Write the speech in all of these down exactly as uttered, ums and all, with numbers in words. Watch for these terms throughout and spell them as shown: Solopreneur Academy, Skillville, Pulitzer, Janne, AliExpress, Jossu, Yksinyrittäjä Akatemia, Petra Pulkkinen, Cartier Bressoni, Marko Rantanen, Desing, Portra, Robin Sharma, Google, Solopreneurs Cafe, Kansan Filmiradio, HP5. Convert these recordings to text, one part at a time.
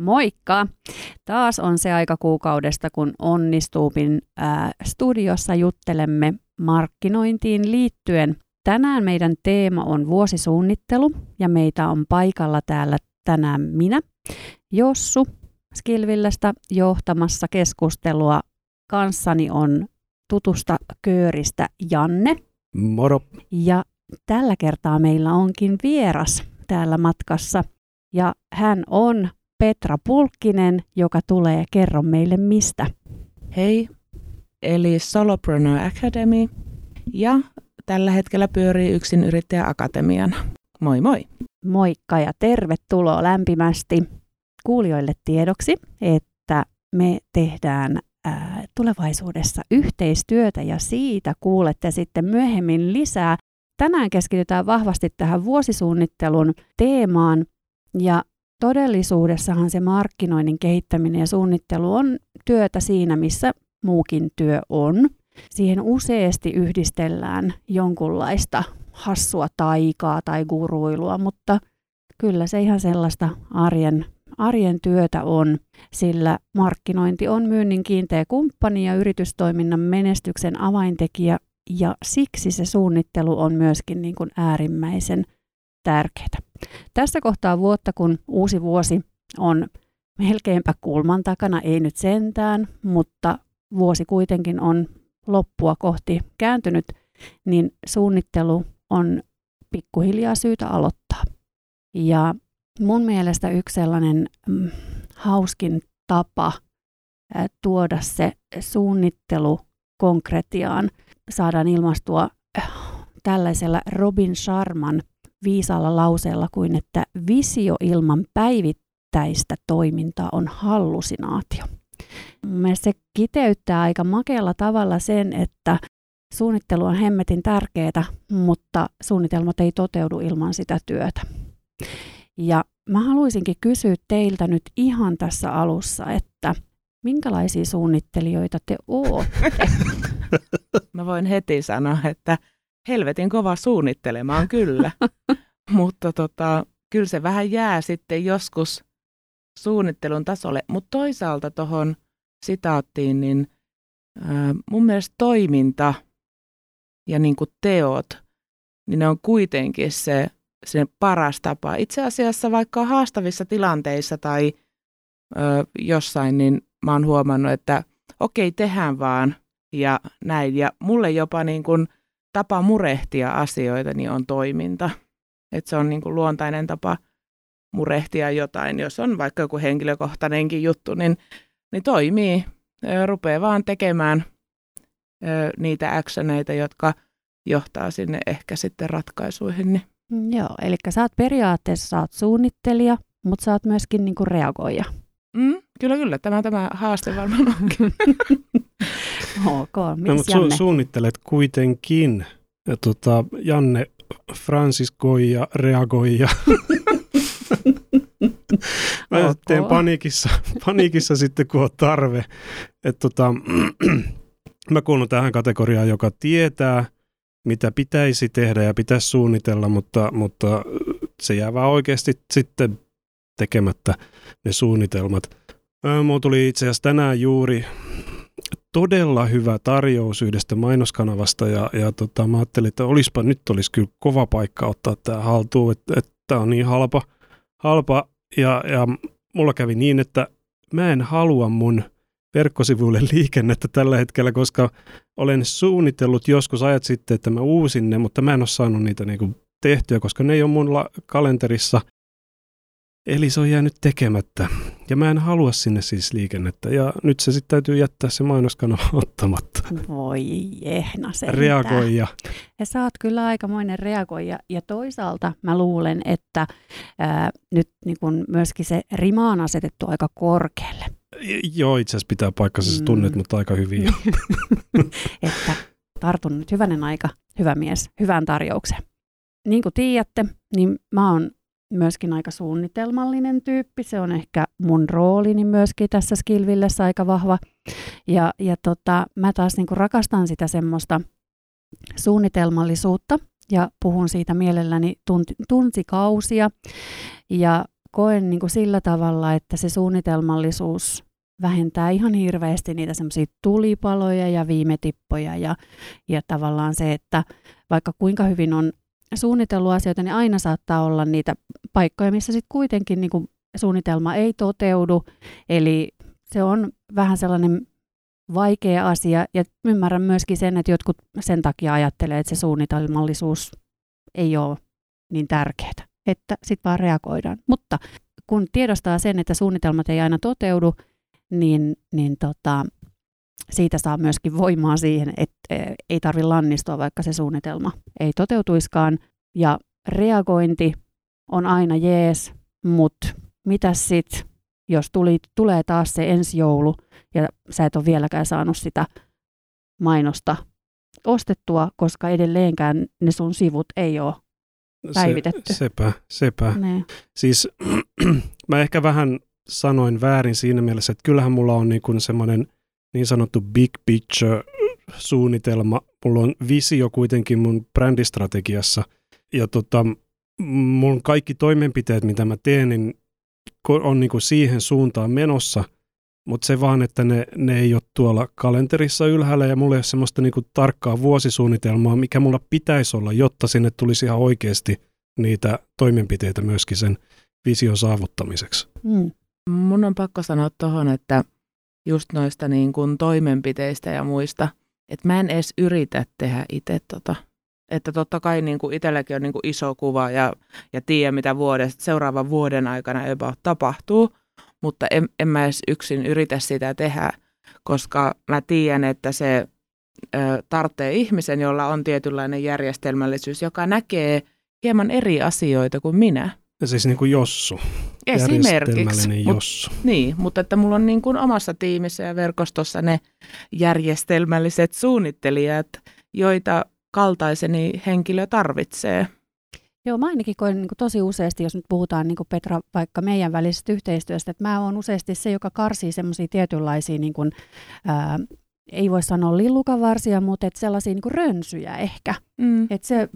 Moikka! Taas on se aika kuukaudesta, kun Onnistuupin ää, studiossa juttelemme markkinointiin liittyen. Tänään meidän teema on vuosisuunnittelu ja meitä on paikalla täällä tänään minä, Jossu Skillvillestä, johtamassa keskustelua. Kanssani on tutusta kööristä Janne. Moro! Ja tällä kertaa meillä onkin vieras täällä matkassa ja hän on Petra Pulkkinen, joka tulee kerro meille mistä. Hei, eli Solopreneur Academy ja tällä hetkellä pyörii Yksinyrittäjä Akatemiana. Moi moi! Moikka ja tervetuloa lämpimästi kuulijoille tiedoksi, että me tehdään ää, tulevaisuudessa yhteistyötä ja siitä kuulette sitten myöhemmin lisää. Tänään keskitytään vahvasti tähän vuosisuunnittelun teemaan ja todellisuudessahan se markkinoinnin kehittäminen ja suunnittelu on työtä siinä, missä muukin työ on. Siihen useasti yhdistellään jonkunlaista hassua taikaa tai guruilua, mutta kyllä se ihan sellaista arjen, arjen työtä on, sillä markkinointi on myynnin kiinteä kumppani ja yritystoiminnan menestyksen avaintekijä ja siksi se suunnittelu on myöskin niin kuin äärimmäisen tärkeää. Tässä kohtaa vuotta, kun uusi vuosi on melkeinpä kulman takana, ei nyt sentään, mutta vuosi kuitenkin on loppua kohti kääntynyt, niin suunnittelu on pikkuhiljaa syytä aloittaa. Ja mun mielestä yksi sellainen mm, hauskin tapa äh, tuoda se suunnittelu konkretiaan saadaan ilmastua äh, tällaisella Robin Sharman viisaalla lauseella kuin, että visio ilman päivittäistä toimintaa on hallusinaatio. Se kiteyttää aika makealla tavalla sen, että suunnittelu on hemmetin tärkeää, mutta suunnitelmat ei toteudu ilman sitä työtä. Ja mä haluaisinkin kysyä teiltä nyt ihan tässä alussa, että minkälaisia suunnittelijoita te ootte? Mä voin heti sanoa, että helvetin kova suunnittelemaan kyllä, mutta tota, kyllä se vähän jää sitten joskus suunnittelun tasolle. Mutta toisaalta tuohon sitaattiin, niin äh, mun mielestä toiminta ja niinku teot, niin ne on kuitenkin se, se paras tapa. Itse asiassa vaikka haastavissa tilanteissa tai äh, jossain, niin mä oon huomannut, että okei, tehdään vaan ja näin. Ja mulle jopa niin kuin tapa murehtia asioita niin on toiminta. Et se on niin kuin luontainen tapa murehtia jotain. Jos on vaikka joku henkilökohtainenkin juttu, niin, niin toimii. Rupeaa vaan tekemään niitä actioneita, jotka johtaa sinne ehkä sitten ratkaisuihin. Niin. Joo, eli sä oot periaatteessa sä oot suunnittelija, mutta sä oot myöskin niin kuin reagoija. Mm, kyllä, kyllä. Tämä, tämä haaste varmaan onkin. Okay, no, mutta Janne? Su- suunnittelet kuitenkin. Ja, tota, Janne fransiskoi ja reagoi. Ja mä okay. teen paniikissa, paniikissa sitten, kun on tarve. Et, tota, mä kuulun tähän kategoriaan, joka tietää, mitä pitäisi tehdä ja pitäisi suunnitella, mutta, mutta se jää vaan oikeasti sitten tekemättä ne suunnitelmat. Mulla tuli itse asiassa tänään juuri todella hyvä tarjous yhdestä mainoskanavasta ja, ja tota, mä ajattelin, että olispa nyt olisi kyllä kova paikka ottaa tämä haltuun, että et tämä on niin halpa. halpa. Ja, ja mulla kävi niin, että mä en halua mun verkkosivuille liikennettä tällä hetkellä, koska olen suunnitellut joskus ajat sitten, että mä uusin ne, mutta mä en ole saanut niitä niinku tehtyä, koska ne ei ole mun la- kalenterissa. Eli se on jäänyt tekemättä. Ja mä en halua sinne siis liikennettä. Ja nyt se sitten täytyy jättää se mainoskanava ottamatta. Voi jehna sentään. Reagoija. Ja sä oot kyllä aikamoinen reagoija. Ja toisaalta mä luulen, että ää, nyt niin kun myöskin se rima on asetettu aika korkealle. Joo, itse asiassa pitää paikkansa. Sä tunnet mm. mut aika hyvin jo. Että tartun nyt hyvänen aika, hyvä mies, hyvään tarjoukseen. Niin kuin tiedätte, niin mä oon myöskin aika suunnitelmallinen tyyppi, se on ehkä mun roolini myöskin tässä Skillvillessä aika vahva. Ja, ja tota, mä taas niinku rakastan sitä semmoista suunnitelmallisuutta ja puhun siitä mielelläni tunti, tuntikausia. Ja koen niin kuin sillä tavalla, että se suunnitelmallisuus vähentää ihan hirveästi niitä semmoisia tulipaloja ja viimetippoja ja, ja tavallaan se, että vaikka kuinka hyvin on suunnitellut asioita, niin aina saattaa olla niitä paikkoja, missä sitten kuitenkin niin kuin suunnitelma ei toteudu, eli se on vähän sellainen vaikea asia ja ymmärrän myöskin sen, että jotkut sen takia ajattelee, että se suunnitelmallisuus ei ole niin tärkeää, että sitten vaan reagoidaan. Mutta kun tiedostaa sen, että suunnitelmat ei aina toteudu, niin, niin tota, siitä saa myöskin voimaa siihen, että ei tarvitse lannistua, vaikka se suunnitelma ei toteutuiskaan. Ja reagointi on aina jees, mutta mitäs sitten, jos tuli, tulee taas se ensi joulu ja sä et ole vieläkään saanut sitä mainosta ostettua, koska edelleenkään ne sun sivut ei ole päivitetty. Se, sepä, sepä. Ne. Siis mä ehkä vähän sanoin väärin siinä mielessä, että kyllähän mulla on niin kuin semmoinen niin sanottu big picture-suunnitelma. Mulla on visio kuitenkin mun brändistrategiassa. Ja tota, mun kaikki toimenpiteet, mitä mä teen, niin on niin kuin siihen suuntaan menossa. Mutta se vaan, että ne, ne ei ole tuolla kalenterissa ylhäällä ja mulla ei ole semmoista niinku tarkkaa vuosisuunnitelmaa, mikä mulla pitäisi olla, jotta sinne tulisi ihan oikeasti niitä toimenpiteitä myöskin sen vision saavuttamiseksi. Mm. Mun on pakko sanoa tuohon, että just noista niin kun toimenpiteistä ja muista, että mä en edes yritä tehdä itse tota. Että totta kai niin kun itselläkin on niin kun iso kuva ja, ja tiedä, mitä vuodesta, seuraavan vuoden aikana jopa tapahtuu. Mutta en, en mä edes yksin yritä sitä tehdä, koska mä tiedän, että se ö, tarvitsee ihmisen, jolla on tietynlainen järjestelmällisyys, joka näkee hieman eri asioita kuin minä. Ja siis niin kuin Jossu. Esimerkiksi. Jossu. Mut, niin, mutta että mulla on niin kuin omassa tiimissä ja verkostossa ne järjestelmälliset suunnittelijat, joita kaltaiseni henkilö tarvitsee. Joo, mä ainakin koen niin kuin tosi useasti, jos nyt puhutaan niin kuin Petra vaikka meidän välisestä yhteistyöstä, että mä oon useasti se, joka karsii semmoisia tietynlaisia, niin kuin, ää, ei voi sanoa lillukavarsia, mutta et sellaisia niin kuin rönsyjä ehkä. Mm. Että se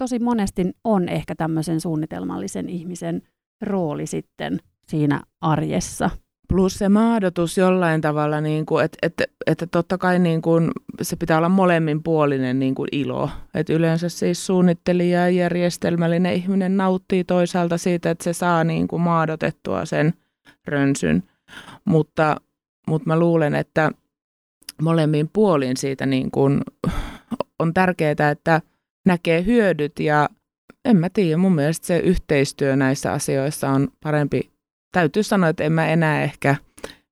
tosi monesti on ehkä tämmöisen suunnitelmallisen ihmisen rooli sitten siinä arjessa. Plus se maadotus jollain tavalla, niin kuin, että, että, että totta kai niin kuin, se pitää olla molemminpuolinen niin kuin ilo. Että yleensä siis suunnittelija ja järjestelmällinen ihminen nauttii toisaalta siitä, että se saa niin kuin maadotettua sen rönsyn. Mutta, mutta mä luulen, että molemmin puolin siitä niin kuin, on tärkeää, että näkee hyödyt ja en mä tiedä, mun mielestä se yhteistyö näissä asioissa on parempi. Täytyy sanoa, että en mä enää ehkä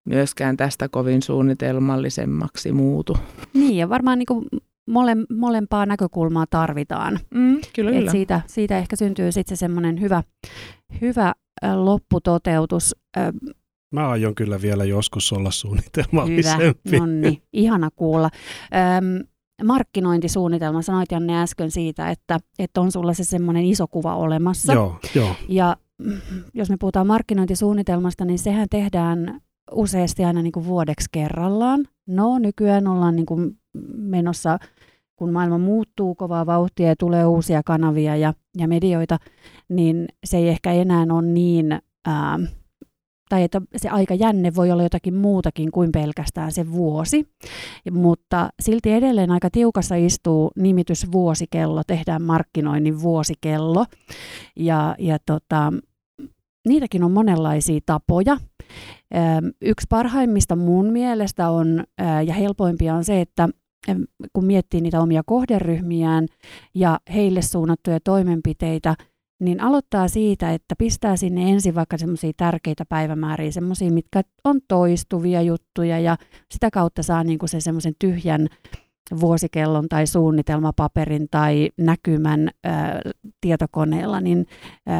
myöskään tästä kovin suunnitelmallisemmaksi muutu. Niin, ja varmaan niin kuin mole, molempaa näkökulmaa tarvitaan. Mm, kyllä, kyllä. Siitä, siitä ehkä syntyy sitten semmoinen hyvä, hyvä lopputoteutus. Mä aion kyllä vielä joskus olla suunnitelmallisempi. Hyvä, no niin, ihana kuulla. Öm, markkinointisuunnitelma, sanoit Janne äsken siitä, että, että on sulla se semmoinen iso kuva olemassa. Joo, joo. Ja jos me puhutaan markkinointisuunnitelmasta, niin sehän tehdään useasti aina niin kuin vuodeksi kerrallaan. No, nykyään ollaan niin kuin menossa, kun maailma muuttuu kovaa vauhtia ja tulee uusia kanavia ja, ja medioita, niin se ei ehkä enää ole niin, ää, tai että se aikajänne voi olla jotakin muutakin kuin pelkästään se vuosi. Mutta silti edelleen aika tiukassa istuu nimitys vuosikello, tehdään markkinoinnin vuosikello. Ja, ja tota, niitäkin on monenlaisia tapoja. Yksi parhaimmista mun mielestä on, ja helpoimpia on se, että kun miettii niitä omia kohderyhmiään ja heille suunnattuja toimenpiteitä, niin aloittaa siitä, että pistää sinne ensin vaikka semmoisia tärkeitä päivämääriä, semmoisia, mitkä on toistuvia juttuja ja sitä kautta saa niinku sen semmoisen tyhjän vuosikellon tai suunnitelmapaperin tai näkymän ää, tietokoneella, niin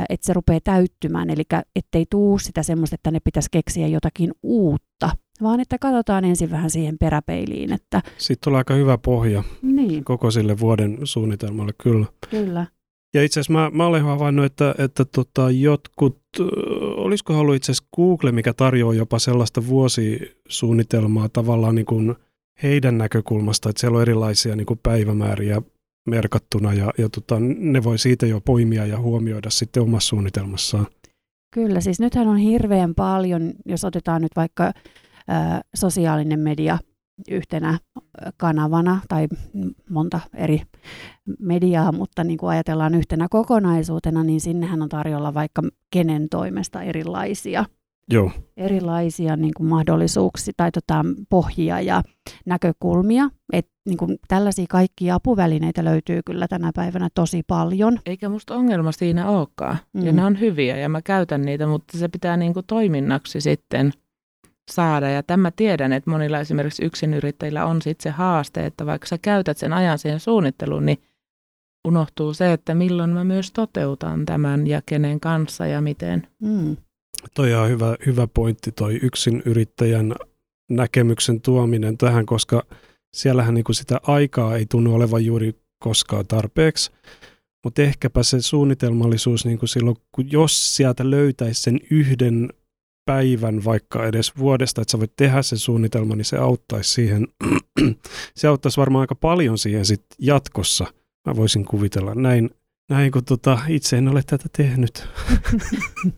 että se rupeaa täyttymään. Eli ettei tuu sitä semmoista, että ne pitäisi keksiä jotakin uutta, vaan että katsotaan ensin vähän siihen peräpeiliin. Että sitten on aika hyvä pohja niin koko sille vuoden suunnitelmalle, kyllä. Kyllä. Ja itse asiassa mä, mä olen havainnut, että, että tota, jotkut, äh, olisiko ollut itse asiassa Google, mikä tarjoaa jopa sellaista vuosisuunnitelmaa tavallaan niin kuin heidän näkökulmasta, että siellä on erilaisia niin kuin päivämääriä merkattuna ja, ja tota, ne voi siitä jo poimia ja huomioida sitten omassa suunnitelmassaan. Kyllä, siis nythän on hirveän paljon, jos otetaan nyt vaikka ö, sosiaalinen media yhtenä kanavana tai monta eri mediaa, mutta niin kuin ajatellaan yhtenä kokonaisuutena, niin sinnehän on tarjolla vaikka kenen toimesta erilaisia, Joo. erilaisia niin kuin mahdollisuuksia tai tota, pohjia ja näkökulmia. Et, niin kuin, tällaisia kaikkia apuvälineitä löytyy kyllä tänä päivänä tosi paljon. Eikä musta ongelma siinä olekaan. Mm. Ja ne on hyviä ja mä käytän niitä, mutta se pitää niin kuin toiminnaksi sitten saada. Ja tämän mä tiedän, että monilla esimerkiksi yksinyrittäjillä on sitten se haaste, että vaikka sä käytät sen ajan siihen suunnitteluun, niin unohtuu se, että milloin mä myös toteutan tämän ja kenen kanssa ja miten. Mm. Toi on hyvä, hyvä pointti, toi yksinyrittäjän näkemyksen tuominen tähän, koska siellähän niin kuin sitä aikaa ei tunnu olevan juuri koskaan tarpeeksi. Mutta ehkäpä se suunnitelmallisuus, niin kuin silloin, kun jos sieltä löytäisi sen yhden päivän vaikka edes vuodesta, että sä voit tehdä sen suunnitelman, niin se auttaisi siihen. Se auttaisi varmaan aika paljon siihen sit jatkossa. Mä voisin kuvitella näin, näin kun tota, itse en ole tätä tehnyt.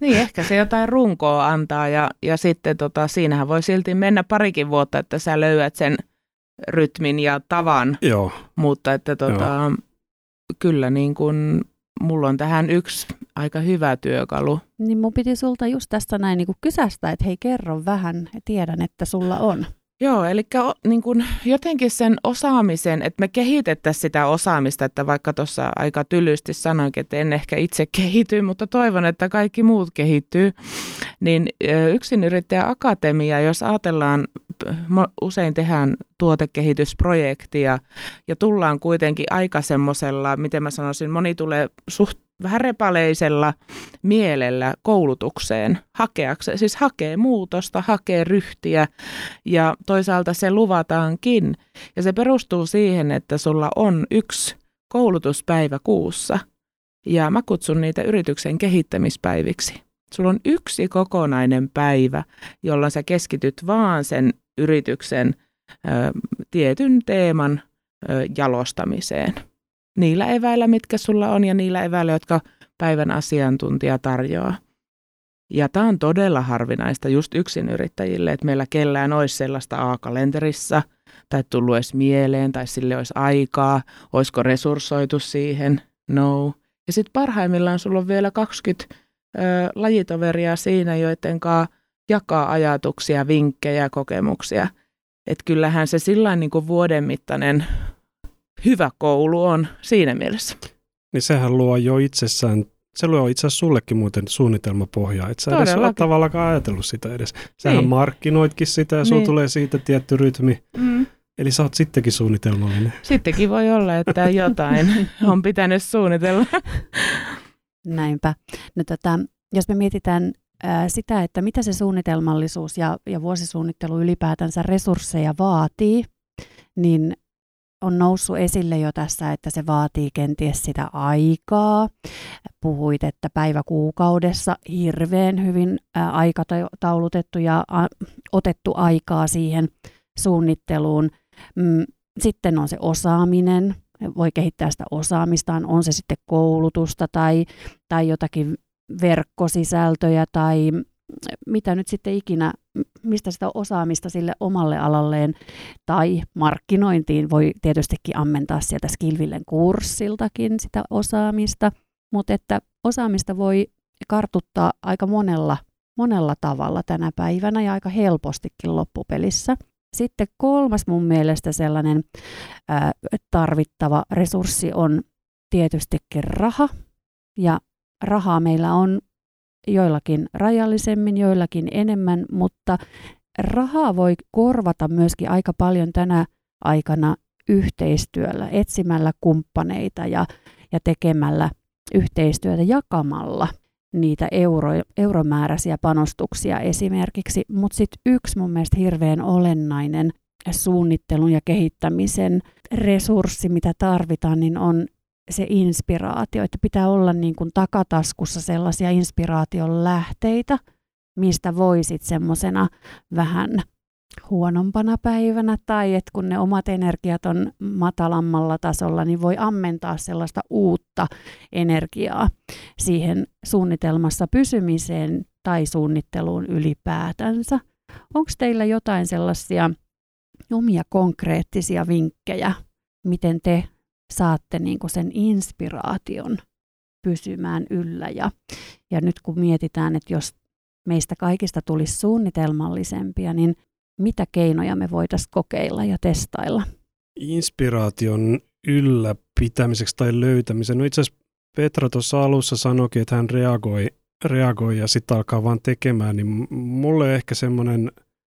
Niin, ehkä se jotain runkoa antaa ja, ja sitten tota, siinähän voi silti mennä parikin vuotta, että sä löydät sen rytmin ja tavan. Joo. Mutta että tota, Joo. kyllä niin kuin mulla on tähän yksi aika hyvä työkalu. Niin mun piti sulta just tässä näin niin kuin kysästä, että hei kerro vähän, tiedän että sulla on. Joo, eli niin kuin jotenkin sen osaamisen, että me kehitettäisiin sitä osaamista, että vaikka tuossa aika tylysti sanoinkin, että en ehkä itse kehity, mutta toivon, että kaikki muut kehittyy. Niin Yksinyrittäjä Akatemia, jos ajatellaan, usein tehdään tuotekehitysprojektia ja tullaan kuitenkin aika semmoisella, miten mä sanoisin, moni tulee suht vähän repaleisella mielellä koulutukseen hakeakseen, siis hakee muutosta, hakee ryhtiä ja toisaalta se luvataankin. Ja se perustuu siihen, että sulla on yksi koulutuspäivä kuussa ja mä kutsun niitä yrityksen kehittämispäiviksi. Sulla on yksi kokonainen päivä, jolloin sä keskityt vaan sen yrityksen ö, tietyn teeman ö, jalostamiseen. Niillä eväillä, mitkä sulla on ja niillä eväillä, jotka päivän asiantuntija tarjoaa. Ja tämä on todella harvinaista just yksinyrittäjille, että meillä kellään olisi sellaista A-kalenterissa tai tullut edes mieleen tai sille olisi aikaa, olisiko resurssoitu siihen, no. Ja sitten parhaimmillaan sulla on vielä kaksikymmentä ö, lajitoveria siinä, joidenkaan jakaa ajatuksia, vinkkejä, kokemuksia. Että kyllähän se sillain niin kuin vuoden mittainen hyvä koulu on siinä mielessä. Niin sehän luo jo itsessään, se luo itse asiassa sullekin muuten suunnitelmapohjaa, et sä Todellakin. edes ole tavallaan ajatellut sitä edes. Sähän niin. markkinoitkin sitä ja niin. sulla tulee siitä tietty rytmi. Mm. Eli sä oot sittenkin suunnitelmallinen. Sittenkin voi olla, että jotain on pitänyt suunnitella. Näinpä. No tota, jos me mietitään ää, sitä, että mitä se suunnitelmallisuus ja, ja vuosisuunnittelu ylipäätänsä resursseja vaatii, niin on noussut esille jo tässä, että se vaatii kenties sitä aikaa. Puhuit, että päivä kuukaudessa hirveän hyvin aikataulutettu ja otettu aikaa siihen suunnitteluun. Sitten on se osaaminen. Voi kehittää sitä osaamistaan, on se sitten koulutusta tai, tai jotakin verkkosisältöjä tai mitä nyt sitten ikinä, mistä sitä osaamista sille omalle alalleen tai markkinointiin voi tietystikin ammentaa sieltä Skillvillen kurssiltakin sitä osaamista, mutta että osaamista voi kartuttaa aika monella, monella tavalla tänä päivänä ja aika helpostikin loppupelissä. Sitten kolmas mun mielestä sellainen ää, tarvittava resurssi on tietystikin raha ja rahaa meillä on joillakin rajallisemmin, joillakin enemmän, mutta rahaa voi korvata myöskin aika paljon tänä aikana yhteistyöllä, etsimällä kumppaneita ja, ja tekemällä yhteistyötä, jakamalla niitä euro, euromääräisiä panostuksia esimerkiksi. Mutta sitten yksi mun mielestä hirveän olennainen suunnittelun ja kehittämisen resurssi, mitä tarvitaan, niin on se inspiraatio, että pitää olla niin kuin takataskussa sellaisia inspiraation lähteitä, mistä voisit semmoisena vähän huonompana päivänä tai että kun ne omat energiat on matalammalla tasolla, niin voi ammentaa sellaista uutta energiaa siihen suunnitelmassa pysymiseen tai suunnitteluun ylipäätänsä. Onko teillä jotain sellaisia omia konkreettisia vinkkejä, miten te saatte niinku sen inspiraation pysymään yllä? Ja, ja nyt kun mietitään, että jos meistä kaikista tulisi suunnitelmallisempia, niin mitä keinoja me voitaisiin kokeilla ja testailla? Inspiraation ylläpitämiseksi tai löytämisen. No itse asiassa Petra tuossa alussa sanoikin, että hän reagoi, reagoi ja sitten alkaa vaan tekemään. Niin mulle ehkä semmoinen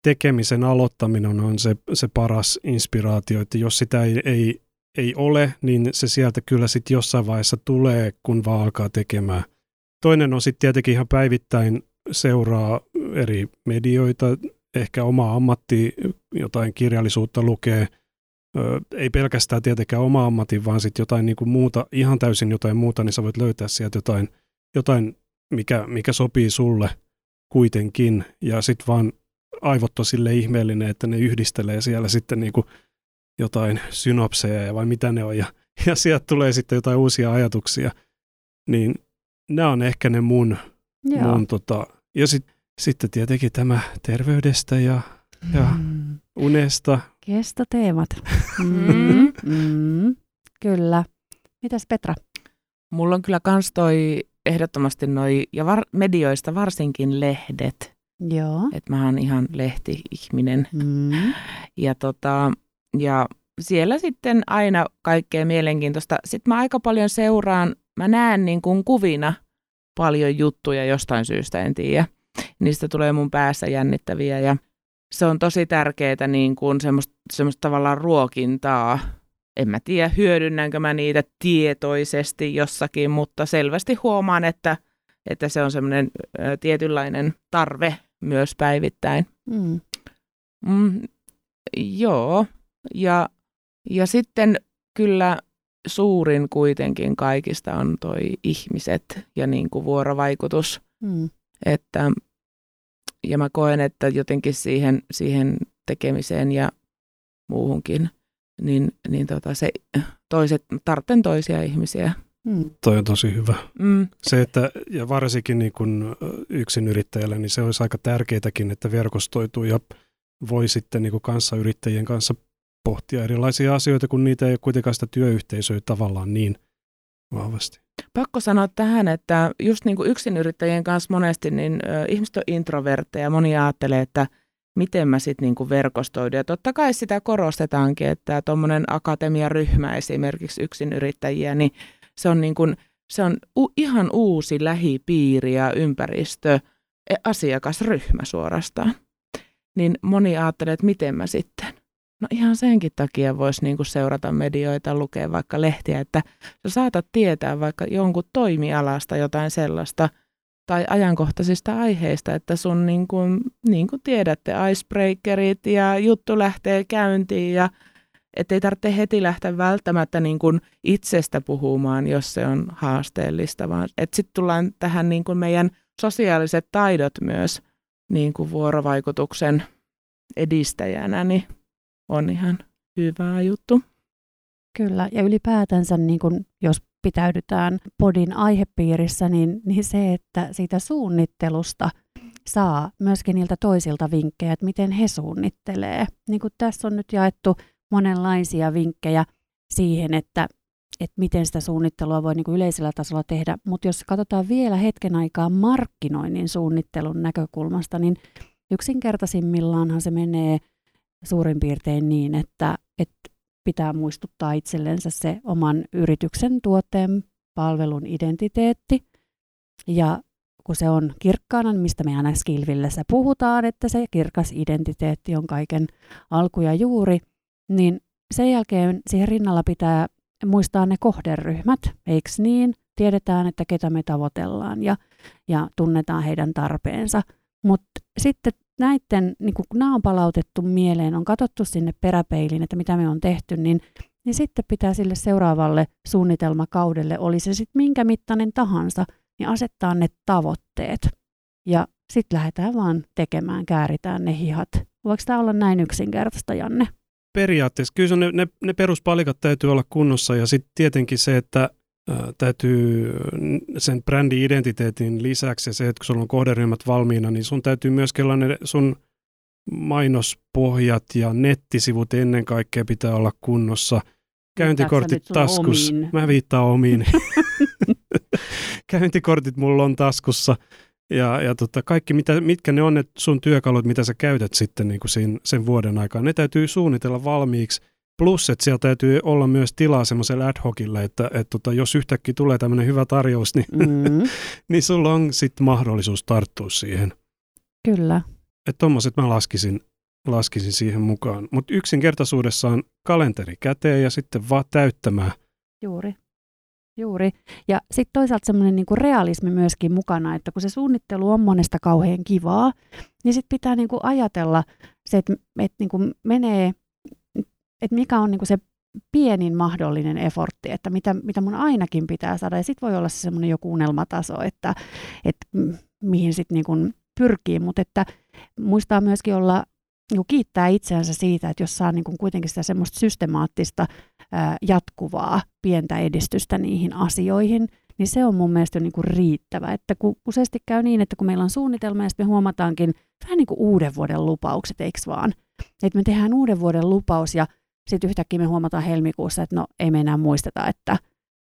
tekemisen aloittaminen on se, se paras inspiraatio, että jos sitä ei, ei, ei ole, niin se sieltä kyllä sitten jossain vaiheessa tulee, kun vaan alkaa tekemään. Toinen on sitten tietenkin ihan päivittäin seuraa eri medioita, ehkä oma ammatti, jotain kirjallisuutta lukee, Ö, ei pelkästään tietenkään oma ammatti, vaan sitten jotain niin kuin muuta, ihan täysin jotain muuta, niin sä voit löytää sieltä jotain, jotain mikä, mikä sopii sulle kuitenkin. Ja sitten vaan aivot on sille ihmeellinen, että ne yhdistelee siellä sitten niin kuin jotain synapseja ja vai mitä ne on. Ja, ja sieltä tulee sitten jotain uusia ajatuksia. Niin nämä on ehkä ne mun. mun tota, ja sitten Sitten tietenkin tämä terveydestä ja, ja mm. unesta. Kestoteemat. Mm. Mm. Kyllä. Mitäs Petra? Mulla on kyllä kans toi ehdottomasti noi, ja var, medioista varsinkin lehdet. Joo. Et mähän ihan lehti-ihminen. Mm. Ja, tota, ja siellä sitten aina kaikkea mielenkiintoista. Sitten mä aika paljon seuraan, mä näen niin kuin kuvina paljon juttuja jostain syystä, en tiedä. Niistä tulee mun päässä jännittäviä ja se on tosi tärkeää niin kuin semmoista, semmoista tavallaan ruokintaa. En mä tiedä, hyödynnänkö mä niitä tietoisesti jossakin, mutta selvästi huomaan, että, että se on semmoinen ä, tietynlainen tarve myös päivittäin. Mm. Mm, joo, ja, ja sitten kyllä suurin kuitenkin kaikista on toi ihmiset ja niin kuin vuorovaikutus. Mm. Että, ja mä koen, että jotenkin siihen, siihen tekemiseen ja muuhunkin, niin, niin tota se toiset, tarvitsen toisia ihmisiä. Mm. Toi on tosi hyvä. Mm. Se, että, ja varsinkin niin kun yksinyrittäjälle, niin se olisi aika tärkeätäkin, että verkostoituu ja voi sitten niin kun kanssayrittäjien kanssa pohtia erilaisia asioita, kun niitä ei ole kuitenkaan sitä työyhteisöä tavallaan niin vahvasti. Pakko sanoa tähän, että just niin kuin yksinyrittäjien kanssa monesti niin ö, ihmiset on introvertteja. Moni ajattelee, että miten mä sitten niin kuin verkostoidun. Ja totta kai sitä korostetaankin, että tuommoinen akatemiaryhmä esimerkiksi yksinyrittäjiä, niin se on, niin kuin, se on u- ihan uusi lähipiiri ja ympäristö, asiakasryhmä suorastaan. Niin moni ajattelee, että miten mä sitten. No ihan senkin takia voisi niinku seurata medioita, lukea vaikka lehtiä, että sä saatat tietää vaikka jonkun toimialasta jotain sellaista tai ajankohtaisista aiheista, että sun niin kuin niinku tiedätte icebreakerit ja juttu lähtee käyntiin ja ettei tarvitse heti lähteä välttämättä niin kuin itsestä puhumaan, jos se on haasteellista, vaan että sitten tullaan tähän niin kuin meidän sosiaaliset taidot myös niin kuin vuorovaikutuksen edistäjänä, niin on ihan hyvä juttu. Kyllä, ja ylipäätänsä, niin kun, jos pitäydytään podin aihepiirissä, niin, niin se, että siitä suunnittelusta saa myöskin niiltä toisilta vinkkejä, että miten he suunnittelee. Niin kun tässä on nyt jaettu monenlaisia vinkkejä siihen, että, että miten sitä suunnittelua voi niin kun yleisellä tasolla tehdä, mutta jos katsotaan vielä hetken aikaa markkinoinnin suunnittelun näkökulmasta, niin yksinkertaisimmillaanhan se menee suurin piirtein niin, että, että pitää muistuttaa itsellensä se oman yrityksen, tuotteen, palvelun identiteetti. Ja kun se on kirkkaana, niin mistä me aina Skillvillessä puhutaan, että se kirkas identiteetti on kaiken alku ja juuri, niin sen jälkeen siihen rinnalla pitää muistaa ne kohderyhmät, eikö niin? Tiedetään, että ketä me tavoitellaan ja, ja tunnetaan heidän tarpeensa. Mutta sitten näiden, niin kun nämä on palautettu mieleen, on katsottu sinne peräpeiliin, että mitä me on tehty, niin, niin sitten pitää sille seuraavalle suunnitelmakaudelle, oli se sitten minkä mittainen tahansa, niin asettaa ne tavoitteet. Ja sitten lähdetään vaan tekemään, kääritään ne hihat Voiko tämä olla näin yksinkertaista, Janne? Periaatteessa. Kyllä ne, ne, ne peruspalikat täytyy olla kunnossa ja sitten tietenkin se, että täytyy sen brändi-identiteetin lisäksi ja se, että kun sulla on kohderyhmät valmiina, niin sun täytyy myöskin olla ne sun mainospohjat ja nettisivut ennen kaikkea pitää olla kunnossa. Käyntikortit taskussa. Mä viittaan omiin. Käyntikortit mulla on taskussa ja, ja tota, kaikki, mitä, mitkä ne on ne sun työkalut, mitä sä käytät sitten niin kuin siinä, sen vuoden aikaan. Ne täytyy suunnitella valmiiksi. Plus, että siellä täytyy olla myös tilaa semmoiselle ad hocille, että et tota, jos yhtäkkiä tulee tämmöinen hyvä tarjous, niin, mm. niin sulla on sitten mahdollisuus tarttua siihen. Kyllä. Että tommoset mä laskisin, laskisin siihen mukaan. Mutta yksinkertaisuudessaan kalenteri käteen ja sitten vaan täyttämään. Juuri. Juuri. Ja sitten toisaalta semmoinen niinku realismi myöskin mukana, että kun se suunnittelu on monesta kauhean kivaa, niin sitten pitää niinku ajatella se, että et niinku menee... Että mikä on niinku se pienin mahdollinen efortti, että mitä, mitä mun ainakin pitää saada. Ja sitten voi olla se semmoinen joku unelmataso, että et mihin sitten niinku pyrkii. Mutta että muistaa myöskin olla, niinku kiittää itseänsä siitä, että jos saa niinku kuitenkin sitä semmoista systemaattista, ää, jatkuvaa, pientä edistystä niihin asioihin, niin se on mun mielestä niinku riittävä. Että kun useasti käy niin, että kun meillä on suunnitelma ja sitten me huomataankin vähän niin kuin uuden vuoden lupaukset, eikö vaan? Että me tehdään uuden vuoden lupaus ja sitten yhtäkkiä me huomataan helmikuussa, että no ei me enää muisteta, että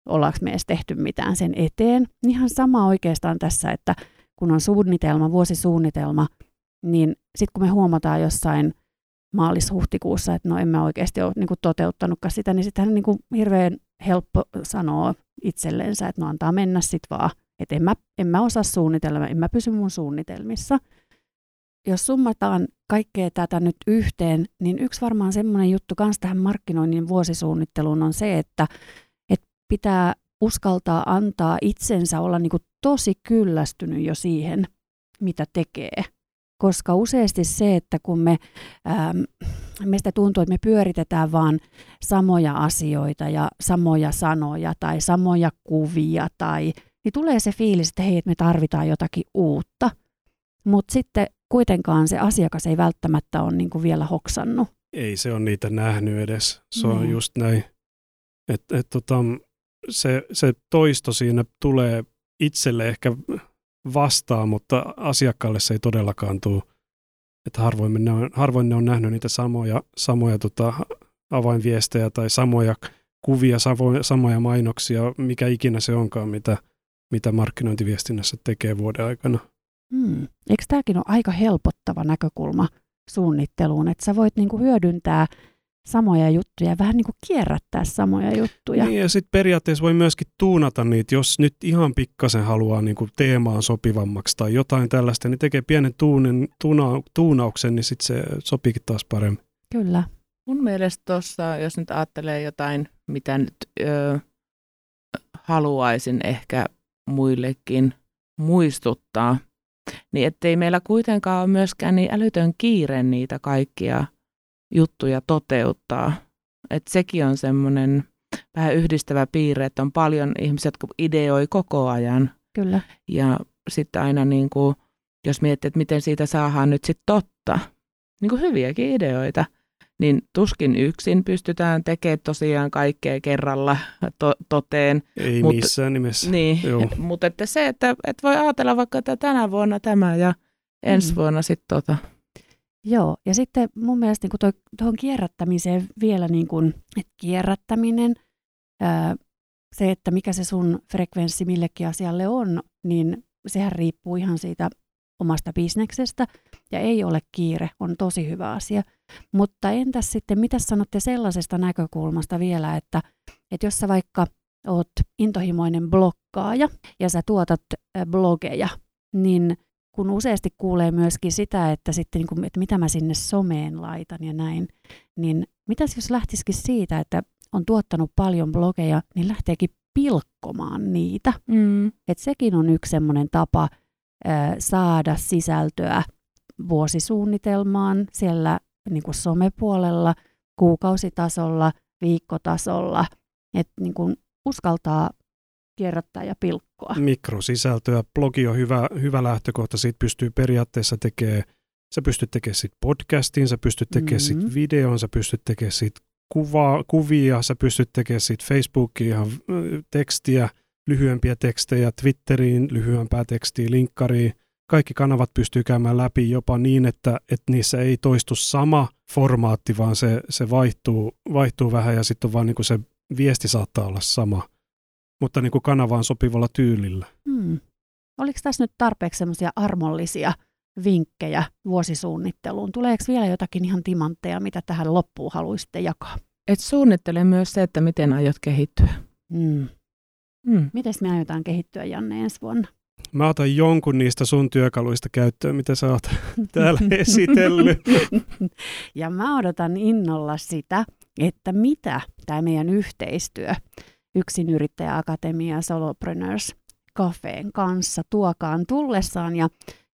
ollaanko me edes tehty mitään sen eteen. Ihan sama oikeastaan tässä, että kun on suunnitelma, vuosisuunnitelma, niin sitten kun me huomataan jossain maalis-huhtikuussa, että no en mä oikeasti ole niin kuin toteuttanutkaan sitä, niin sittenhän on niin kuin hirveän helppo sanoa itsellensä, että no antaa mennä sitten vaan, että en mä, en mä osaa suunnitella, en mä pysy mun suunnitelmissa. Jos summataan kaikkea tätä nyt yhteen, niin yksi varmaan semmoinen juttu myös tähän markkinoinnin vuosisuunnitteluun on se, että, että pitää uskaltaa antaa itsensä olla niin kuin tosi kyllästynyt jo siihen, mitä tekee. Koska useasti se, että kun me, ähm, meistä tuntuu, että me pyöritetään vaan samoja asioita ja samoja sanoja tai samoja kuvia, tai, niin tulee se fiilis, että hei, että me tarvitaan jotakin uutta. Mutta sitten kuitenkaan se asiakas ei välttämättä ole niinku vielä hoksannut. Ei se ole niitä nähnyt edes. Se on mm. just näin. Et, et tota, se, se toisto siinä tulee itselle ehkä vastaan, mutta asiakkaalle se ei todellakaan tule. Et harvoin, ne on, harvoin ne on nähnyt niitä samoja, samoja tota, avainviestejä tai samoja kuvia, samoja, samoja mainoksia, mikä ikinä se onkaan, mitä, mitä markkinointiviestinnässä tekee vuoden aikana. Hmm. Eikö tämäkin ole aika helpottava näkökulma suunnitteluun, että sä voit niinku hyödyntää samoja juttuja ja vähän niinku kierrättää samoja juttuja? Niin, ja sitten periaatteessa voi myöskin tuunata niitä, jos nyt ihan pikkasen haluaa niinku teemaan sopivammaksi tai jotain tällaista, niin tekee pienen tuunin, tuuna, tuunauksen, niin sitten se sopiikin taas paremmin. Kyllä. Mun mielestä tuossa, jos nyt ajattelee jotain, mitä nyt ö, haluaisin ehkä muillekin muistuttaa, niin ettei meillä kuitenkaan ole myöskään niin älytön kiire niitä kaikkia juttuja toteuttaa. Että sekin on semmoinen vähän yhdistävä piirre, että on paljon ihmisiä, jotka ideoi koko ajan. Kyllä. Ja sitten aina niin kuin, jos miettii, että miten siitä saadaan nyt sitten totta, niin kuin hyviäkin ideoita, niin tuskin yksin pystytään tekemään tosiaan kaikkea kerralla to- toteen. Ei mut, missään nimessä. Niin, mutta että se, että et voi ajatella vaikka, että tänä vuonna tämä ja ensi mm. vuonna sitten tota. Joo, ja sitten mun mielestä niin tuohon kierrättämiseen vielä, niin kun, että kierrättäminen, ää, se, että mikä se sun frekvenssi millekin asialle on, niin sehän riippuu ihan siitä omasta bisneksestä ja ei ole kiire, on tosi hyvä asia. Mutta entäs sitten, mitä sanotte sellaisesta näkökulmasta vielä, että, että jos sä vaikka oot intohimoinen bloggaaja ja sä tuotat blogeja, niin kun useasti kuulee myöskin sitä, että, sitten, niin kun, että mitä mä sinne someen laitan ja näin, niin mitäs jos lähtisikin siitä, että on tuottanut paljon blogeja, niin lähteekin pilkkomaan niitä. Mm. Että sekin on yksi semmoinen tapa saada sisältöä vuosisuunnitelmaan siellä niin kuin somepuolella, kuukausitasolla, viikkotasolla, että niin kuin uskaltaa kierrättää ja pilkkoa. Mikrosisältöä. Blogi on hyvä, hyvä lähtökohta. Siitä pystyy periaatteessa tekemään Sä pystyt tekemään sit podcastin, sä pystyt tekemään mm-hmm. sit videon, sä pystyt tekemään sit kuva, kuvia, sä pystyt tekemään sit Facebookiin ihan tekstiä, lyhyempiä tekstejä, Twitteriin, lyhyempää tekstiä, linkkariin. Kaikki kanavat pystyy käymään läpi jopa niin, että, että niissä ei toistu sama formaatti, vaan se, se vaihtuu, vaihtuu vähän ja sitten vaan niin kuin se viesti saattaa olla sama, mutta niin kuin kanavaan sopivalla tyylillä. Hmm. Oliko tässä nyt tarpeeksi semmoisia armollisia vinkkejä vuosisuunnitteluun? Tuleeko vielä jotakin ihan timantteja, mitä tähän loppuun haluaisitte jakaa? Et suunnittele myös se, että miten aiot kehittyä. Hmm. Hmm. Miten me aiotaan kehittyä, Janne, ensi vuonna? Mä otan jonkun niistä sun työkaluista käyttöön, mitä sä oot täällä esitellyt. Ja mä odotan innolla sitä, että mitä tämä meidän yhteistyö Yksinyrittäjä Akatemia ja Solopreneurs Cafeen kanssa tuokaan tullessaan. Ja,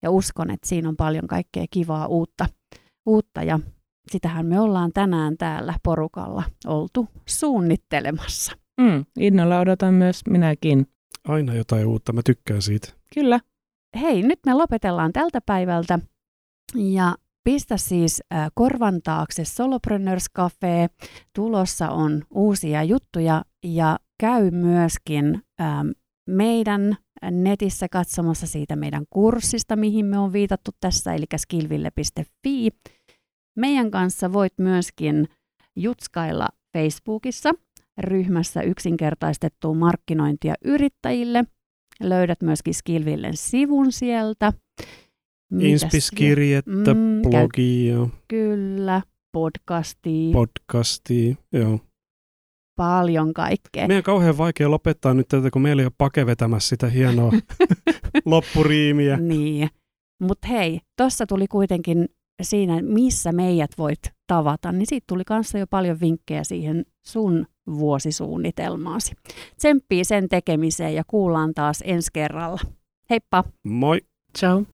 ja uskon, että siinä on paljon kaikkea kivaa uutta, uutta. Ja sitähän me ollaan tänään täällä porukalla oltu suunnittelemassa. Mm, innolla odotan myös minäkin. Aina jotain uutta, mä tykkään siitä. Kyllä. Hei, nyt me lopetellaan tältä päivältä ja pistä siis äh, korvan taakse Solopreneurs Cafe. Tulossa on uusia juttuja ja käy myöskin ähm, meidän netissä katsomassa siitä meidän kurssista, mihin me on viitattu tässä, eli skillville piste fi. Meidän kanssa voit myöskin jutskailla Facebookissa. Ryhmässä yksinkertaistettua markkinointia yrittäjille. Löydät myöskin Skillvillen sivun sieltä. Inspiskirjettä, mm, blogia. Kyllä, podcastia. Podcastia, joo. Paljon kaikkea. Meidän on kauhean vaikea lopettaa nyt tätä, kun meillä ei ole Pake vetämässä sitä hienoa loppuriimiä. Niin, mutta hei, tuossa tuli kuitenkin siinä, missä meidät voit tavata, niin siitä tuli kanssa jo paljon vinkkejä siihen sun vuosisuunnitelmaasi. Tsemppii sen tekemiseen ja kuullaan taas ensi kerralla. Heippa! Moi! Ciao!